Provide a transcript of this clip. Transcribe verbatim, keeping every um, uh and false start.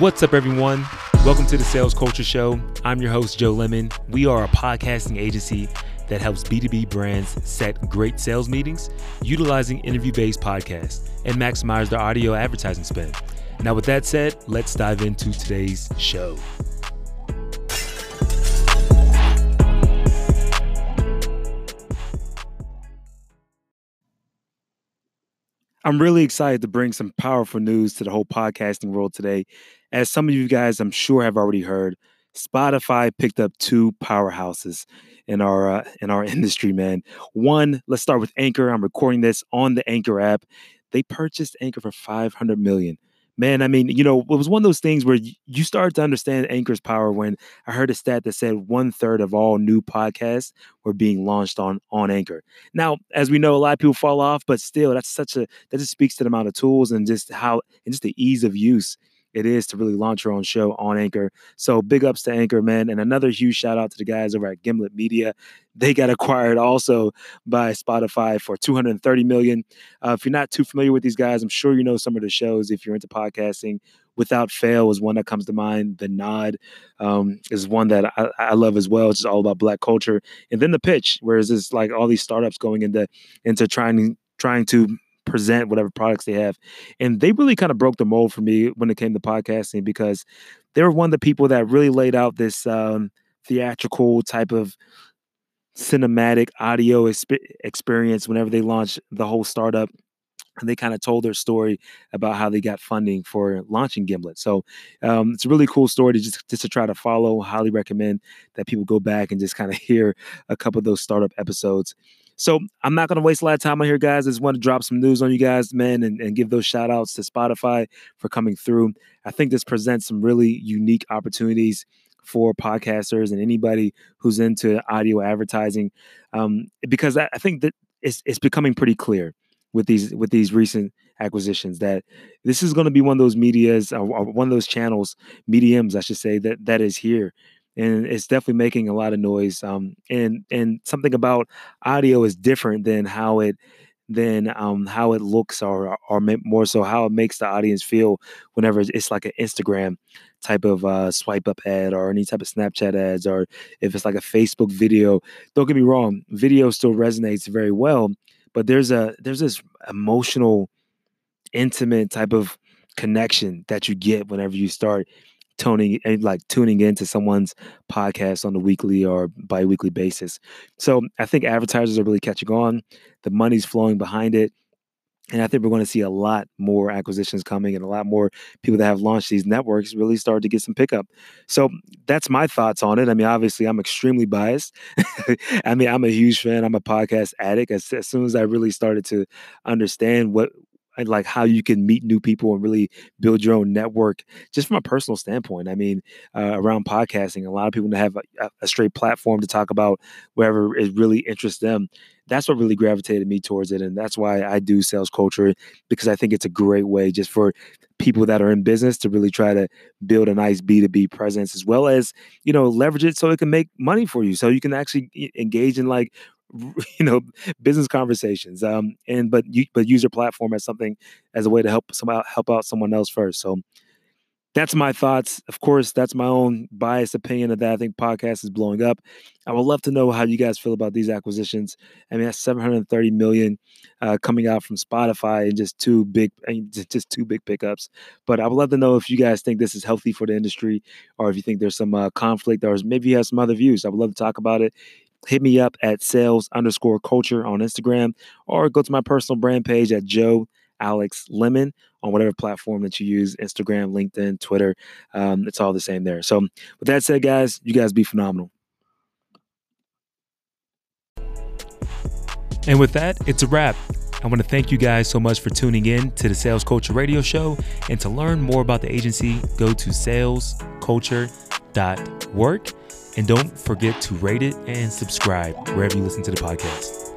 What's up, everyone? Welcome to the Sales Culture Show. I'm your host, Joe Lemon. We are a podcasting agency that helps B two B brands set great sales meetings, utilizing interview-based podcasts, and maximize their audio advertising spend. Now, with that said, let's dive into today's show. I'm really excited to bring some powerful news to the whole podcasting world today. As some of you guys, I'm sure, have already heard, Spotify picked up two powerhouses in our uh, in our industry, man. One, let's start with Anchor. I'm recording this on the Anchor app. They purchased Anchor for five hundred million dollars. Man, I mean, you know, it was one of those things where you start to understand Anchor's power when I heard a stat that said one third of all new podcasts were being launched on on Anchor. Now, as we know, a lot of people fall off, but still, that's such a that just speaks to the amount of tools and just how and just the ease of use it is to really launch your own show on Anchor. So big ups to Anchor, man. And another huge shout out to the guys over at Gimlet Media. They got acquired also by Spotify for two hundred thirty million dollars. Uh, if you're not too familiar with these guys, I'm sure you know some of the shows if you're into podcasting. Without Fail is one that comes to mind. The Nod um, is one that I, I love as well. It's just all about Black culture. And then The Pitch, where it's just like all these startups going into, into trying, trying to present whatever products they have. And they really kind of broke the mold for me when it came to podcasting, because they were one of the people that really laid out this um, theatrical type of cinematic audio exp- experience whenever they launched the whole startup. And they kind of told their story about how they got funding for launching Gimlet. So um, it's a really cool story to just, just to try to follow. Highly recommend that people go back and just kind of hear a couple of those startup episodes. So I'm not going to waste a lot of time on here, guys. I just want to drop some news on you guys, man, and, and give those shout outs to Spotify for coming through. I think this presents some really unique opportunities for podcasters and anybody who's into audio advertising, um, because I, I think that it's, it's becoming pretty clear with these with these recent acquisitions that this is going to be one of those medias, or one of those channels, mediums, I should say, that that is here. And it's definitely making a lot of noise. Um, and and something about audio is different than how it than um, how it looks, or or more so how it makes the audience feel whenever it's like an Instagram type of uh, swipe up ad, or any type of Snapchat ads, or if it's like a Facebook video. Don't get me wrong, video still resonates very well, but there's a there's this emotional, intimate type of connection that you get whenever you start Toning and like tuning into someone's podcast on a weekly or bi-weekly basis. So I think advertisers are really catching on. The money's flowing behind it. And I think we're going to see a lot more acquisitions coming, and a lot more people that have launched these networks really start to get some pickup. So that's my thoughts on it. I mean, obviously, I'm extremely biased. I mean, I'm a huge fan. I'm a podcast addict. As, as soon as I really started to understand what and like how you can meet new people and really build your own network, just from a personal standpoint. I mean, uh, around podcasting, a lot of people have a, a straight platform to talk about whatever it really interests them. That's what really gravitated me towards it. And that's why I do Sales Culture, because I think it's a great way just for people that are in business to really try to build a nice B two B presence, as well as, you know, leverage it so it can make money for you. So you can actually engage in like, you know, business conversations, um, and but you, but use your platform as something as a way to help somehow help out someone else first. So that's my thoughts. Of course, that's my own biased opinion of that. I think podcast is blowing up. I would love to know how you guys feel about these acquisitions. I mean, that's seven hundred thirty million dollars uh, coming out from Spotify, and just two big, just two big pickups. But I would love to know if you guys think this is healthy for the industry, or if you think there's some uh, conflict, or maybe you have some other views. I would love to talk about it. Hit me up at sales underscore culture on Instagram, or go to my personal brand page at Joe Alex Lemon on whatever platform that you use, Instagram, LinkedIn, Twitter. Um, it's all the same there. So with that said, guys, you guys be phenomenal. And with that, it's a wrap. I want to thank you guys so much for tuning in to the Sales Culture Radio Show. And to learn more about the agency, go to sales culture dot work. And don't forget to rate it and subscribe wherever you listen to the podcast.